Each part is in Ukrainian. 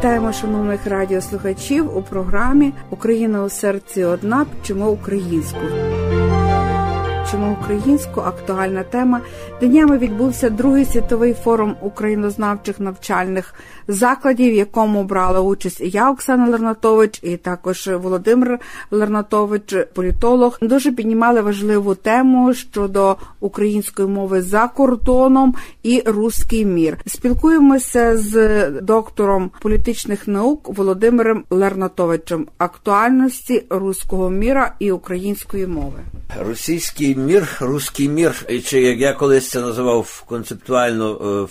Вітаємо шановних радіослухачів у програмі «Україна у серці одна. Чому українську?». Чому українську – актуальна тема. Днями відбувся Другий світовий форум українознавчих навчальних закладів, в якому брала участь і я, Оксана Лернатович, і також Володимир Лернатович, політолог. Дуже піднімали важливу тему щодо української мови за кордоном і «Русский мир». Спілкуємося з доктором політичних наук Володимиром Лернатовичем. Актуальності «Руського міра» і української мови. Російський мір, русський мір, чи як я колись це називав концептуально,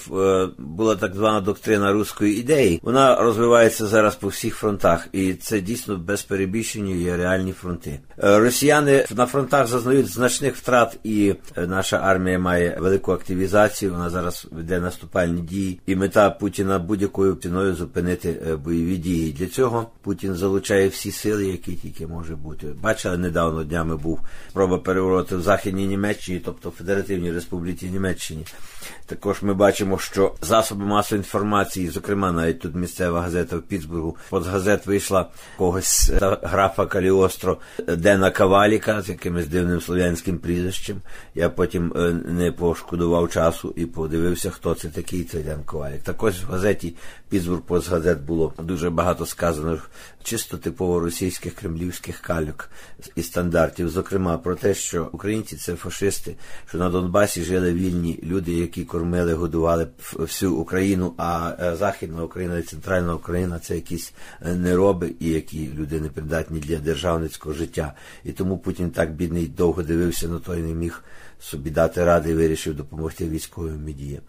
була так звана доктрина руської ідеї, вона розвивається зараз по всіх фронтах, і це дійсно без перебільшення є реальні фронти. Росіяни на фронтах зазнають значних втрат, і наша армія має велику активізацію, вона зараз веде наступальні дії, і мета Путіна будь-якою ціною зупинити бойові дії. Для цього Путін залучає всі сили, які тільки може бути. Бачили, недавно днями був спроба перевороту в Західній Німеччині, тобто Федеративній Республіці Німеччині. Також ми бачимо, що засоби масової інформації, зокрема, навіть тут місцева газета в Пітсбургу, от з газет вийшла когось графа Каліостро Дена Ковалика з якимось дивним слов'янським прізвищем. Я потім не пошкодував часу і подивився, хто це такий, цей Ден Ковалик. Так ось в газеті Пітсбург Постгазет було дуже багато сказано чисто типово російських кремлівських кальок і стандартів, зокрема про те, що українці – це фашисти, що на Донбасі жили вільні люди, які кормили, годували всю Україну, а Західна Україна і Центральна Україна – це якісь нероби і які люди непридатні для державницького життя. І тому Путін так бідний довго дивився на то і не міг собі дати ради і вирішив допомогти військовим діям.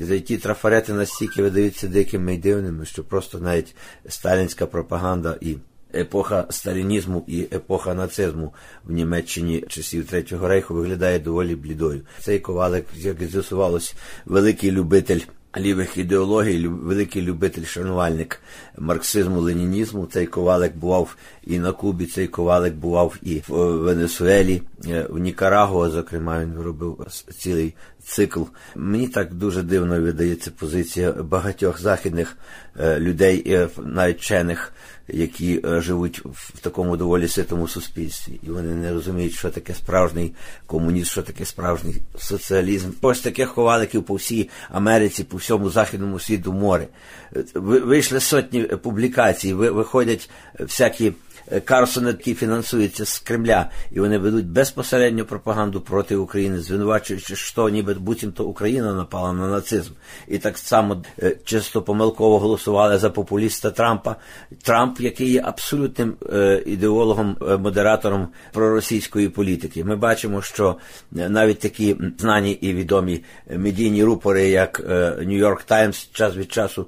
І за ті трафарети настільки видаються дикими і дивними, що просто навіть сталінська пропаганда і епоха сталінізму і епоха нацизму в Німеччині часів Третього Рейху виглядає доволі блідою. Цей Ковалик, як і з'ясувалось, великий любитель лівих ідеологій, великий любитель-шанувальник марксизму, ленінізму. Цей Ковалик бував і на Кубі, цей Ковалик бував і в Венесуелі, в Нікарагуа, зокрема, він робив цілий цикл. Мені так дуже дивно видається позиція багатьох західних людей, навіть вчених, які живуть в такому доволі ситому суспільстві. І вони не розуміють, що таке справжній комунізм, що таке справжній соціалізм. Ось таких Коваликів по всій Америці, по всьому західному світу море. Вийшли сотні публікацій, виходять всякі Карсони, які фінансуються з Кремля, і вони ведуть безпосередню пропаганду проти України, звинувачуючи, що ніби буцімто Україна напала на нацизм. І так само чисто помилково голосували за популіста Трампа. Трамп, який є абсолютним ідеологом, модератором проросійської політики. Ми бачимо, що навіть такі знані і відомі медійні рупори, як Нью-Йорк Таймс, час від часу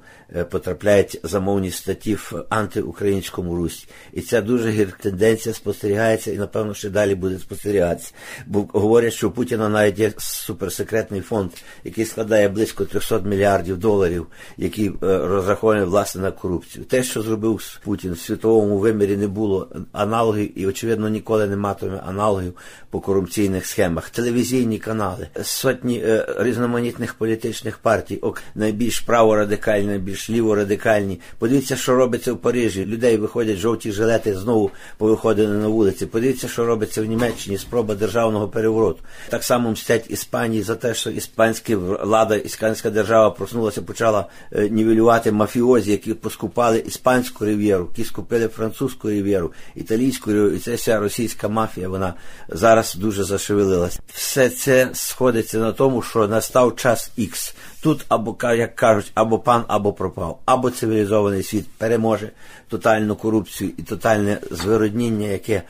потрапляють замовні статті в антиукраїнському русі. І це дуже гірка тенденція спостерігається і, напевно, ще далі буде спостерігатися. Бо говорять, що у Путіна навіть є суперсекретний фонд, який складає близько 300 мільярдів доларів, який розрахований, власне, на корупцію. Те, що зробив Путін в світовому вимірі, не було аналогів і, очевидно, ніколи не матиме аналогів по корупційних схемах. Телевізійні канали, сотні різноманітних політичних партій, найбільш праворадикальні, найбільш ліворадикальні. Подивіться, що робиться в Парижі. Людей виходять жовті жилети, знову повиходили на вулиці. Подивіться, що робиться в Німеччині, спроба державного перевороту. Так само мстять Іспанії за те, що іспанська влада, іспанська держава проснулася, почала нівелювати мафіозі, які поскупали іспанську рив'єру, які скупили французьку рив'єру, італійську рив'єру. І це вся російська мафія, вона зараз дуже зашевелилася. Все це сходиться на тому, що настав час Х. Тут або, як кажуть, або пан, або пропав. Або цивілізований світ переможе тотальну корупцію і тотальне звиродніння, яке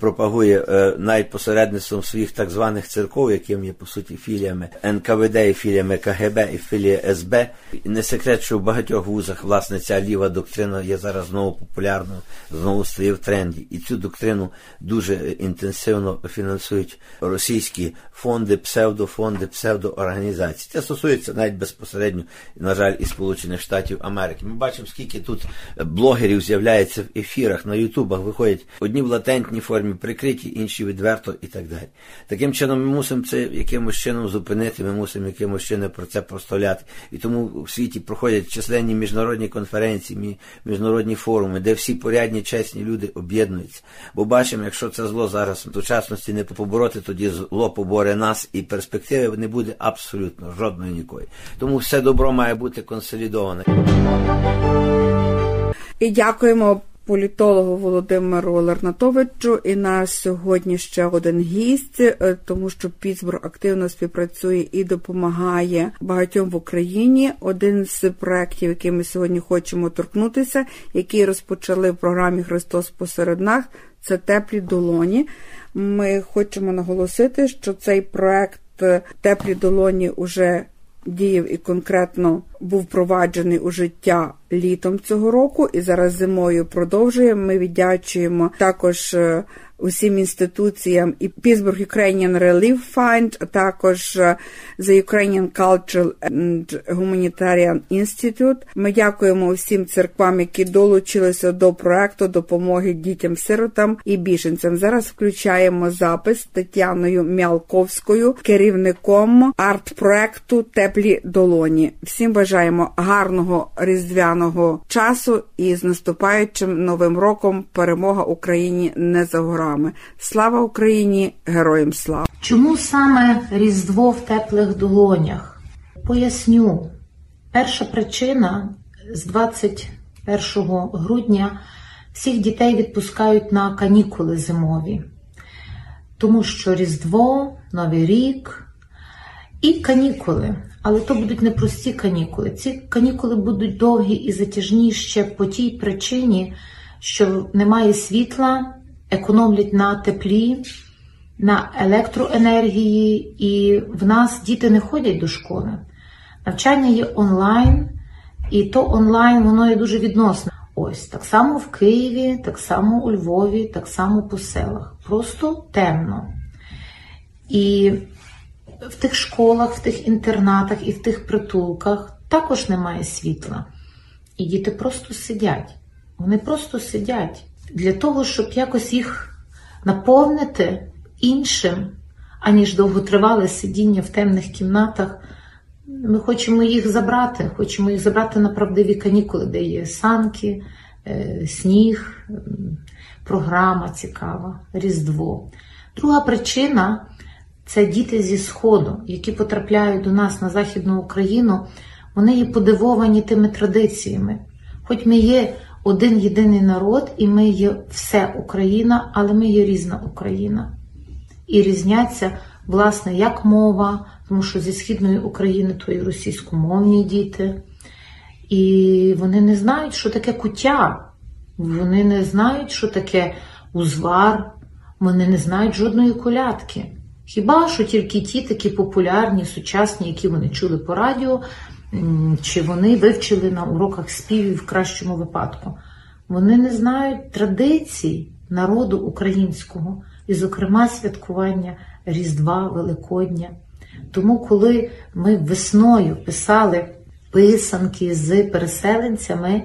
пропагує навіть посередництвом своїх так званих церков, яким є, по суті, філіями НКВД і філіями КГБ і філія СБ. І не секрет, що в багатьох вузах, власне, ця ліва доктрина є зараз знову популярною, знову стає в тренді. І цю доктрину дуже інтенсивно фінансують російські фонди, псевдофонди, псевдоорганізації. Це стосується навіть безпосередньо, на жаль, і Сполучених Штатів Америки. Ми бачимо, скільки тут блогерів з'являється в ефірах, на ютубах виходять одні латентні формі, прикриті, інші відверто і так далі. Таким чином ми мусимо це якимось чином зупинити, ми мусимо якимось чином про це проставляти. І тому в світі проходять численні міжнародні конференції, міжнародні форуми, де всі порядні, чесні люди об'єднуються. Бо бачимо, якщо це зло зараз в сучасності не побороти, тоді зло поборе нас і перспективи не буде абсолютно жодної нікої. Тому все добро має бути консолідоване. І дякуємо політологу Володимиру Лернатовичу. І наш сьогодні ще один гість, тому що Пітсбург активно співпрацює і допомагає багатьом в Україні. Один з проєктів, який ми сьогодні хочемо торкнутися, який розпочали в програмі «Христос посеред нас», це «Теплі долоні». Ми хочемо наголосити, що цей проєкт «Теплі долоні» уже діяв і конкретно був впроваджений у життя літом цього року і зараз зимою продовжує. Ми віддячуємо також усім інституціям і Peaceburg Ukrainian Relief Fund, а також The Ukrainian Cultural and Humanitarian Institute. Ми дякуємо усім церквам, які долучилися до проекту допомоги дітям-сиротам і біженцям. Зараз включаємо запис з Тетяною Мялковською, керівником арт-проекту «Теплі долоні». Всім бажаємо гарного різдвяного часу і з наступаючим Новим роком. Перемога Україні не за горами. Слава Україні! Героям слава! Чому саме Різдво в теплих долонях? Поясню. Перша причина – з 21 грудня всіх дітей відпускають на канікули зимові. Тому що Різдво, Новий рік і канікули. Але то будуть не прості канікули. Ці канікули будуть довгі і затяжні ще по тій причині, що немає світла, економлять на теплі, на електроенергії, і в нас діти не ходять до школи. Навчання є онлайн, і то онлайн воно є дуже відносне. Ось, так само в Києві, так само у Львові, так само по селах. Просто темно. І в тих школах, в тих інтернатах і в тих притулках також немає світла. І діти просто сидять. Вони просто сидять. Для того, щоб якось їх наповнити іншим, аніж довготривале сидіння в темних кімнатах, ми хочемо їх забрати. Хочемо їх забрати на правдиві канікули, де є санки, сніг, програма цікава, Різдво. Друга причина – це діти зі Сходу, які потрапляють до нас на Західну Україну. Вони є подивовані тими традиціями. Хоч ми є один єдиний народ, і ми є все Україна, але ми є різна Україна. І різняться, власне, як мова, тому що зі Східної України то є російськомовні діти. І вони не знають, що таке куття, вони не знають, що таке узвар, вони не знають жодної колядки. Хіба що тільки ті такі популярні, сучасні, які вони чули по радіо, чи вони вивчили на уроках співів в кращому випадку. Вони не знають традицій народу українського, і, зокрема, святкування Різдва, Великодня. Тому, коли ми весною писали писанки з переселенцями,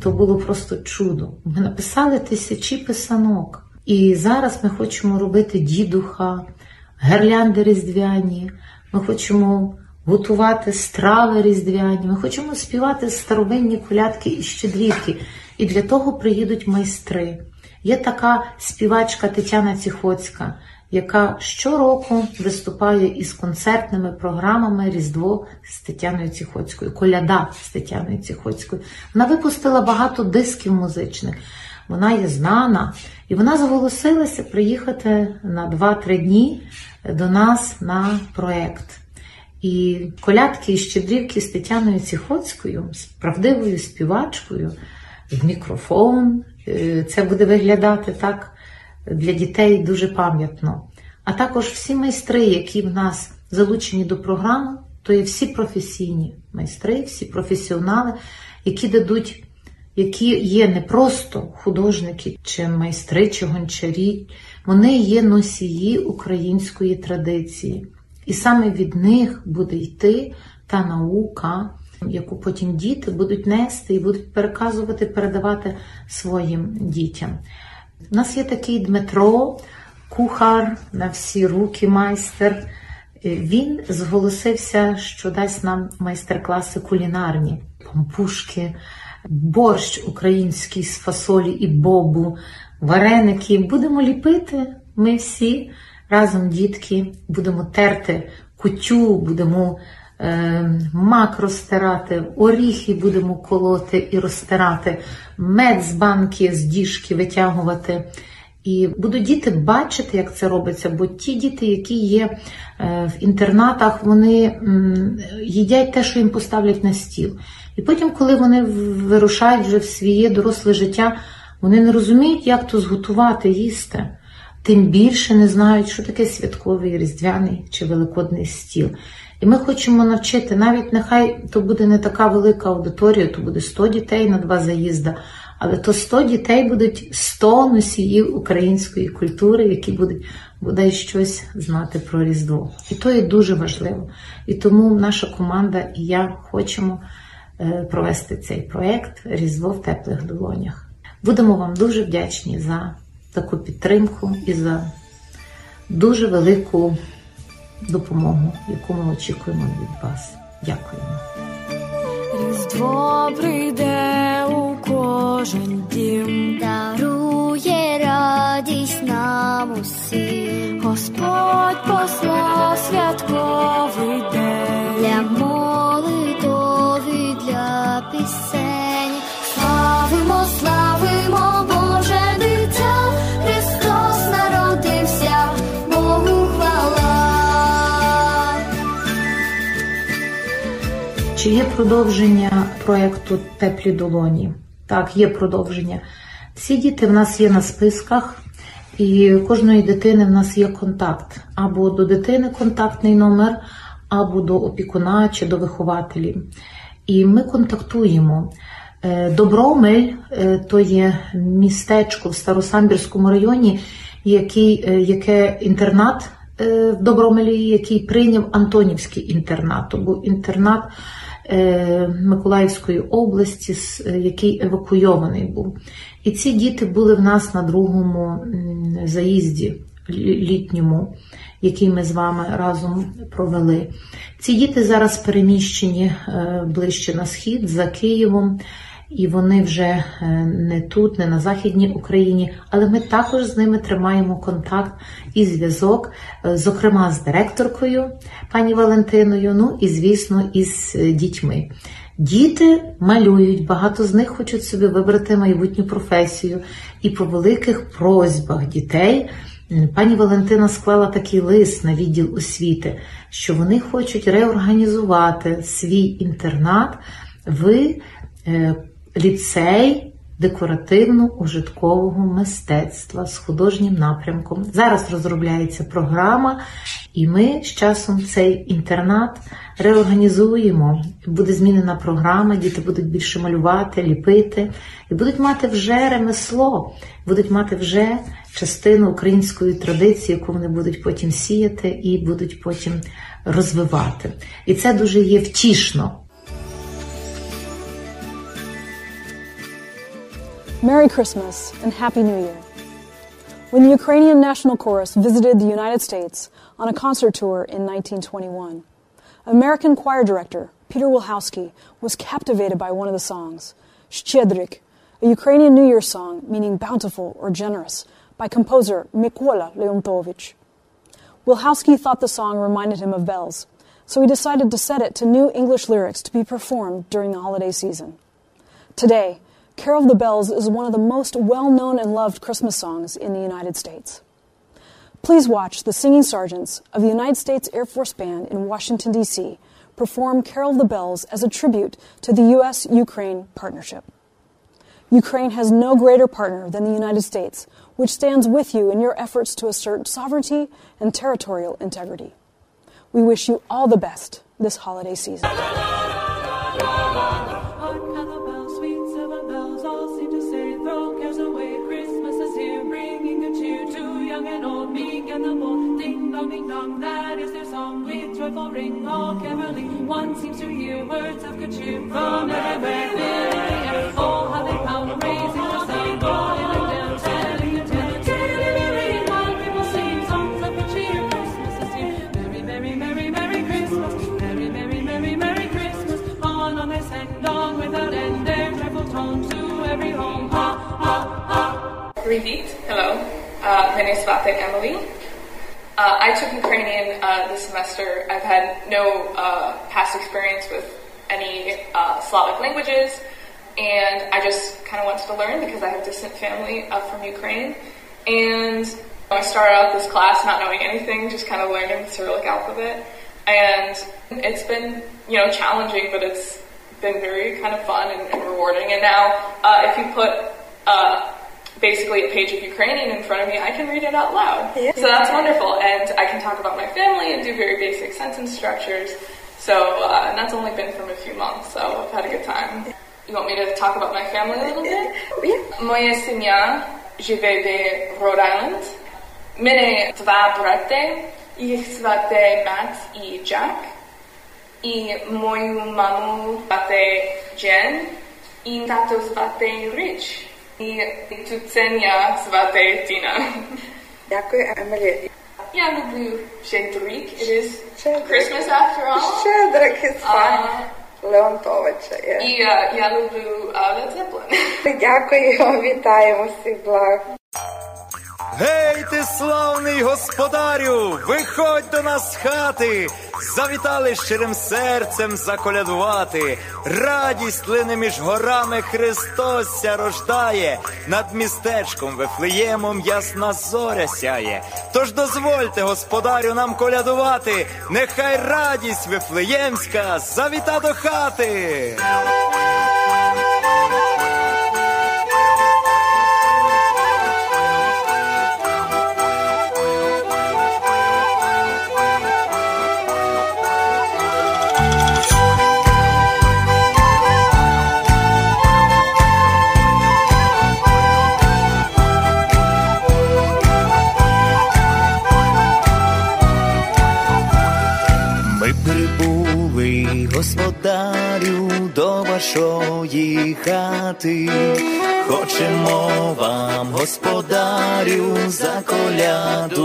то було просто чудо. Ми написали тисячі писанок. І зараз ми хочемо робити дідуха, гірлянди різдвяні, ми хочемо готувати страви різдвяні, ми хочемо співати старовинні колядки і щедрівки. І для того приїдуть майстри. Є така співачка Тетяна Цихоцька, яка щороку виступає із концертними програмами «Різдво» з Тетяною Цихоцькою, «Коляда» з Тетяною Цихоцькою. Вона випустила багато дисків музичних. Вона є знана, і вона зголосилася приїхати на 2-3 дні до нас на проект. І колядки і щедрівки з Тетяною Цихоцькою, з правдивою співачкою, в мікрофон. Це буде виглядати так для дітей дуже пам'ятно. А також всі майстри, які в нас залучені до програми, то є всі професійні майстри, всі професіонали, які дадуть, які є не просто художники, чи майстри, чи гончарі, вони є носії української традиції. І саме від них буде йти та наука, яку потім діти будуть нести і будуть переказувати, передавати своїм дітям. У нас є такий Дмитро, кухар, на всі руки майстер. Він зголосився, що дасть нам майстер-класи кулінарні. Пампушки, борщ український з фасолі і бобу, вареники. Будемо ліпити ми всі разом, дітки. Будемо терти кутю, будемо мак розтирати, оріхи будемо колоти і розтирати, мед з банки, з діжки витягувати. І будуть діти бачити, як це робиться, бо ті діти, які є в інтернатах, вони їдять те, що їм поставлять на стіл. І потім, коли вони вирушають вже в своє доросле життя, вони не розуміють, як то зготувати, їсти. Тим більше не знають, що таке святковий, різдвяний чи великодний стіл. І ми хочемо навчити, навіть нехай то буде не така велика аудиторія, то буде 100 дітей на 2 заїзди, але то 100 дітей будуть 100 носіїв української культури, які будуть бодай щось знати про Різдво. І то є дуже важливо. І тому наша команда і я хочемо провести цей проект «Різдво в теплих долонях». Будемо вам дуже вдячні за таку підтримку і за дуже велику допомогу, яку ми очікуємо від вас. Дякуємо. Різдво прийде у кожен дім, дарує радість нам усім. Господь послав святковий день для молитови, для пісень. Славимо, славимо, Боже дитя, Христос народився, Богу хвала. Чи є продовження проєкту «Теплі долоні»? Так, є продовження. Всі діти в нас є на списках, і у кожної дитини в нас є контакт. Або до дитини контактний номер, або до опікуна чи до вихователів. І ми контактуємо. Добромиль – то є містечко в Старосамбірському районі, яке інтернат в Добромилі, який прийняв Антонівський інтернат. То був інтернат Миколаївської області, який евакуйований був. І ці діти були в нас на другому заїзді літньому, який ми з вами разом провели. Ці діти зараз переміщені ближче на схід, за Києвом, і вони вже не тут, не на Західній Україні, але ми також з ними тримаємо контакт і зв'язок, зокрема з директоркою пані Валентиною, ну і, звісно, із дітьми. Діти малюють, багато з них хочуть собі вибрати майбутню професію, і по великих просьбах дітей пані Валентина склала такий лист на відділ освіти, що вони хочуть реорганізувати свій інтернат в ліцей декоративно-ужиткового мистецтва з художнім напрямком. Зараз розробляється програма, і ми з часом цей інтернат реорганізуємо. Буде змінена програма, діти будуть більше малювати, ліпити, і будуть мати вже ремесло, будуть мати вже частину української традиції, яку вони будуть потім сіяти і будуть потім розвивати. І це дуже є втішно. Merry Christmas and Happy New Year. When the Ukrainian National Chorus visited the United States on a concert tour in 1921, American choir director Peter Wilhousky was captivated by one of the songs, Shchedryk, a Ukrainian New Year song meaning bountiful or generous, by composer Mykola Leontovych. Wilhousky thought the song reminded him of bells, so he decided to set it to new English lyrics to be performed during the holiday season. Today, Carol of the Bells is one of the most well-known and loved Christmas songs in the United States. Please watch the singing sergeants of the United States Air Force Band in Washington, D.C. perform Carol of the Bells as a tribute to the U.S.-Ukraine partnership. Ukraine has no greater partner than the United States, which stands with you in your efforts to assert sovereignty and territorial integrity. We wish you all the best this holiday season. That is their song with joyful ring, all caroling. One seems to hear words of good cheer from everywhere. Oh, how they pound, raising the sound, calling them down, telling them. without end, their dreadful tone to every home. Ha, ha, ha. Repeat. Hello. My name is Vatek Emily. I took Ukrainian this semester. I've had no past experience with any Slavic languages, and I just kind of wanted to learn because I have distant family from Ukraine. And I started out this class not knowing anything, just kind of learning the Cyrillic alphabet. And it's been, you know, challenging, but it's been very kind of fun and rewarding. And now if you put basically a page of Ukrainian in front of me, I can read it out loud. Yeah. So that's wonderful. And I can talk about my family and do very basic sentence structures. So, and that's only been from a few months, so I've had a good time. You want me to talk about my family a little bit? Yeah. Моя сім'я живе в Род-Айленд. Мене два брати, їх звати Max і Jack. І мою маму звати Jen. І тато звати Rich. І тітценя звати Тіна. Дякую, Емілі. Я люблю Shchedryk. It is Christmas after all. Shchedryk is fun. Леонтовича. Yeah. І я люблю Теплі. Дякую, вітаємо всіх благ. Гей, ти славний господарю, виходь до нас з хати. Завітали щирим серцем заколядувати. Радість лине між горами, Христос ся рождає. Над містечком Вифлеємом ясна зоря сяє. Тож дозвольте, господарю, нам колядувати. Нехай радість вифлеємська завіта до хати. Господарю, до вашої хати, хочемо вам, господарю, заколядувати.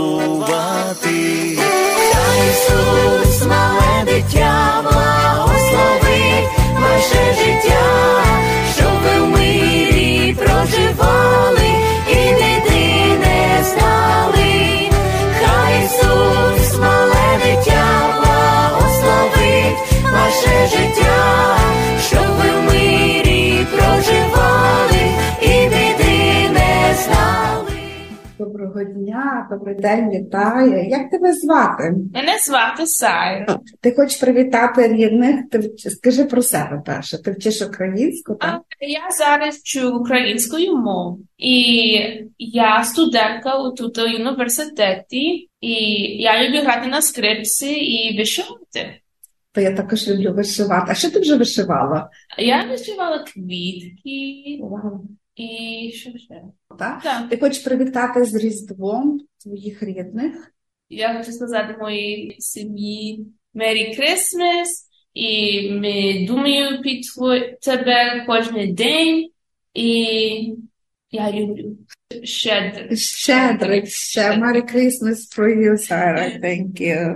Та Ісус, мале дитя, благослови ваше життя, щоб ви в мирі проживали і біди не знали. Хай Ісус, мале дитя, ваше життя, щоб ви в мирі проживали і біди не знали. Доброго дня, добрий день, вітаю. Як тебе звати? Мене звати Сай. Ти хочеш привітати рідних? Скажи про себе перше. Ти вчиш українську? Так? Я зараз вчу українську мову. І я студентка у тут університеті. І я люблю грати на скрипці і вишивати. То я також люблю вишивати. А що ти вже вишивала? Я вишивала квітки. Wow. І що ще? Так? Так. Ти хочеш привітати з Різдвом твоїх рідних? Я хочу сказати моїй сім'ї Merry Christmas. І ми думаємо про тебе кожен день. І я люблю. Щедрик. Щедрик. Merry Christmas for you, Sarah. Thank you.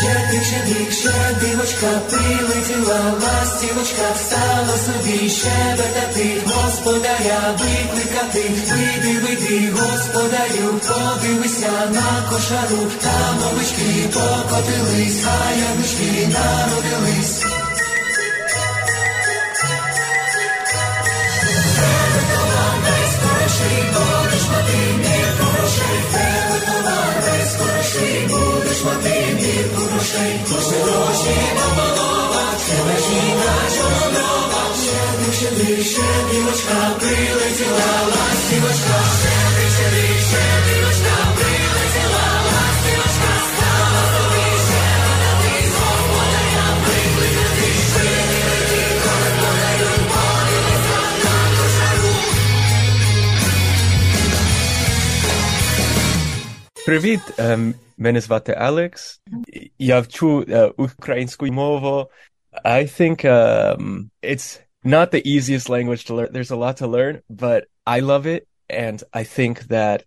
Щедрик, щедрик, щедрівочка, прилетіла ластівочка, стала собі щебетати, господаря викликати. Вийди, вийди, господарю, подивися на кошару, там овечки покотились, а ягнички народились. Тебе товар найскороший, будеш мати мір хороший. Тебе товар найскороший, будеш мати мір хороший. Кожне гроші пополова, щебечі на чорнова. Щедрик, щедрик, щедрівочка, прилетіла ластівочка. Щедрик, щедрик, щедрівочка, прилетіла ластівочка. Стала собі щебетати, господаря викликати. Щедрики, господарю, подивися на кошару. Привіт! Мене звати Алекс. Я вчу українську мову. I think it's not the easiest language to learn. There's a lot to learn, but I love it. And I think that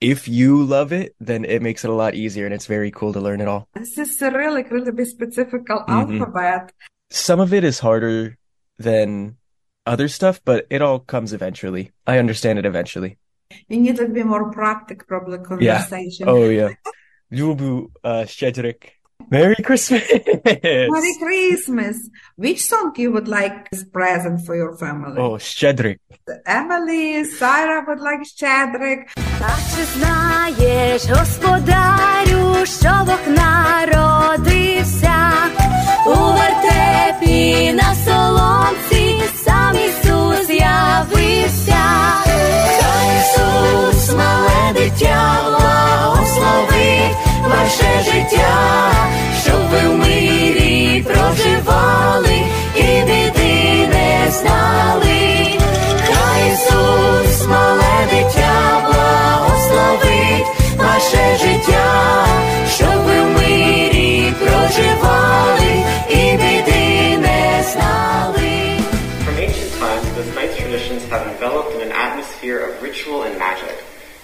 if you love it, then it makes it a lot easier, and it's very cool to learn it all. This is Cyrillic, really specific alphabet. Some of it is harder than other stuff, but it all comes eventually. I understand it eventually. You need to be more practical, probably, conversation. Yeah. Oh, yeah. Люблю Shchedryk. Merry Christmas! Merry Christmas! Which song you would like as present for your family? Oh, Shchedryk. Emily, Sarah would like Shchedryk. А чи знаєш, господарю, що Бог народився? У вертепі на соломці сам Ісус явився. Хай Ісус, мале дитя, благослови ваше життя, щоб ви в мирі проживали і біди не знали. Хай Ісус, мале дитя, благословить ваше життя, щоб ви в мирі проживали і біди не знали. From ancient times, those night traditions have enveloped in an atmosphere of ritual and magic.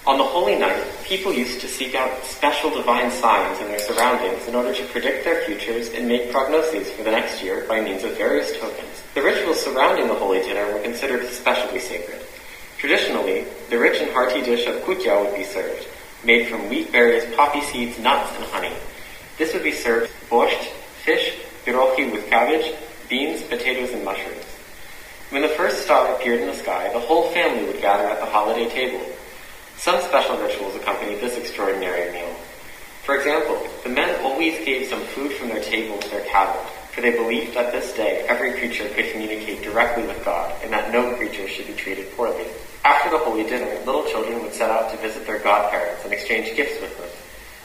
On the Holy Night, people used to seek out special divine signs in their surroundings in order to predict their futures and make prognoses for the next year by means of various tokens. The rituals surrounding the Holy Dinner were considered especially sacred. Traditionally, the rich and hearty dish of kutya would be served, made from wheat, berries, poppy seeds, nuts, and honey. This would be served borscht, fish, pirogi with cabbage, beans, potatoes, and mushrooms. When the first star appeared in the sky, the whole family would gather at the holiday table. Some special rituals accompany this extraordinary meal. For example, the men always gave some food from their table to their cattle, for they believed that this day every creature could communicate directly with God and that no creature should be treated poorly. After the Holy Dinner, little children would set out to visit their godparents and exchange gifts with them.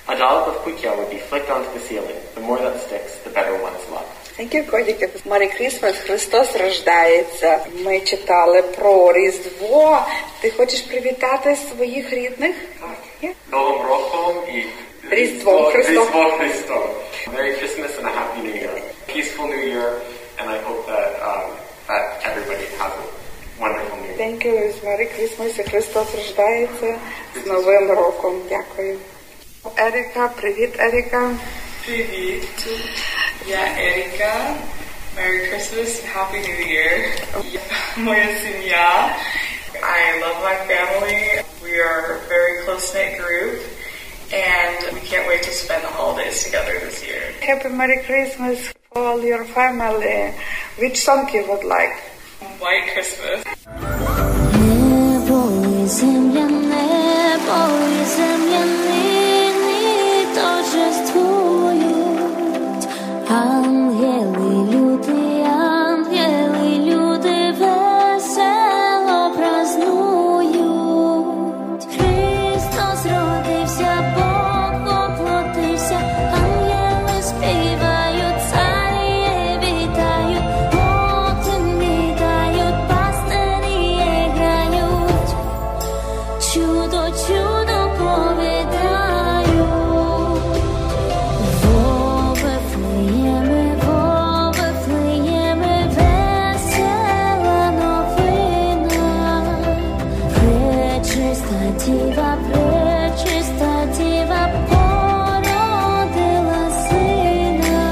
A dollop of kutya would be flicked onto the ceiling. The more that sticks, the better one's luck. Thank you, Kodika. Merry Christmas. Христос рождається. Ми читали про Різдво. Ти хочеш привітати своїх рідних? Так. Новим роком і Різдвом Христом. Merry Christmas and a happy new year. Peaceful new year, and I hope that everybody has a wonderful new year. Thank you. Merry Christmas. Христос рождається. З Новим роком. Дякую. Erika, привіт, Erika. Привіт. Я Erika. Merry Christmas and Happy New Year. Моя сім'я. I love my family. We are a very close-knit group, and we can't wait to spend the holidays together this year. Happy Merry Christmas for all your family. Which song you would like? White Christmas. Небо і земля нині торжествують. Ангели, люди весело празнують. Христос родився, Бог воплотився, ангели співають, царі вітають, поклони дають, пастирі грають, чудо повідають. Во Вифлеємі весела новина, пречиста діва породила сина.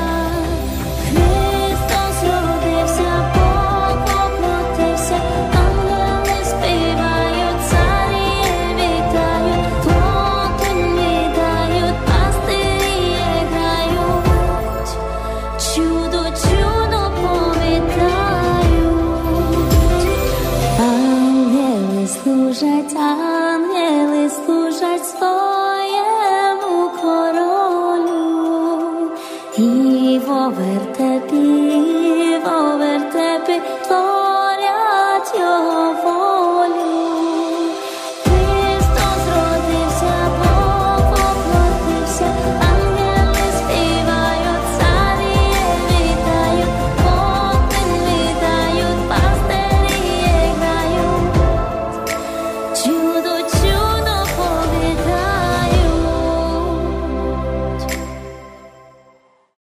Христос родився, Бог воплотився, ангели співають, царі вітають, поклони дають, пастирі грають, чудо повідають. Ангели служать своєму королю, і во вертепі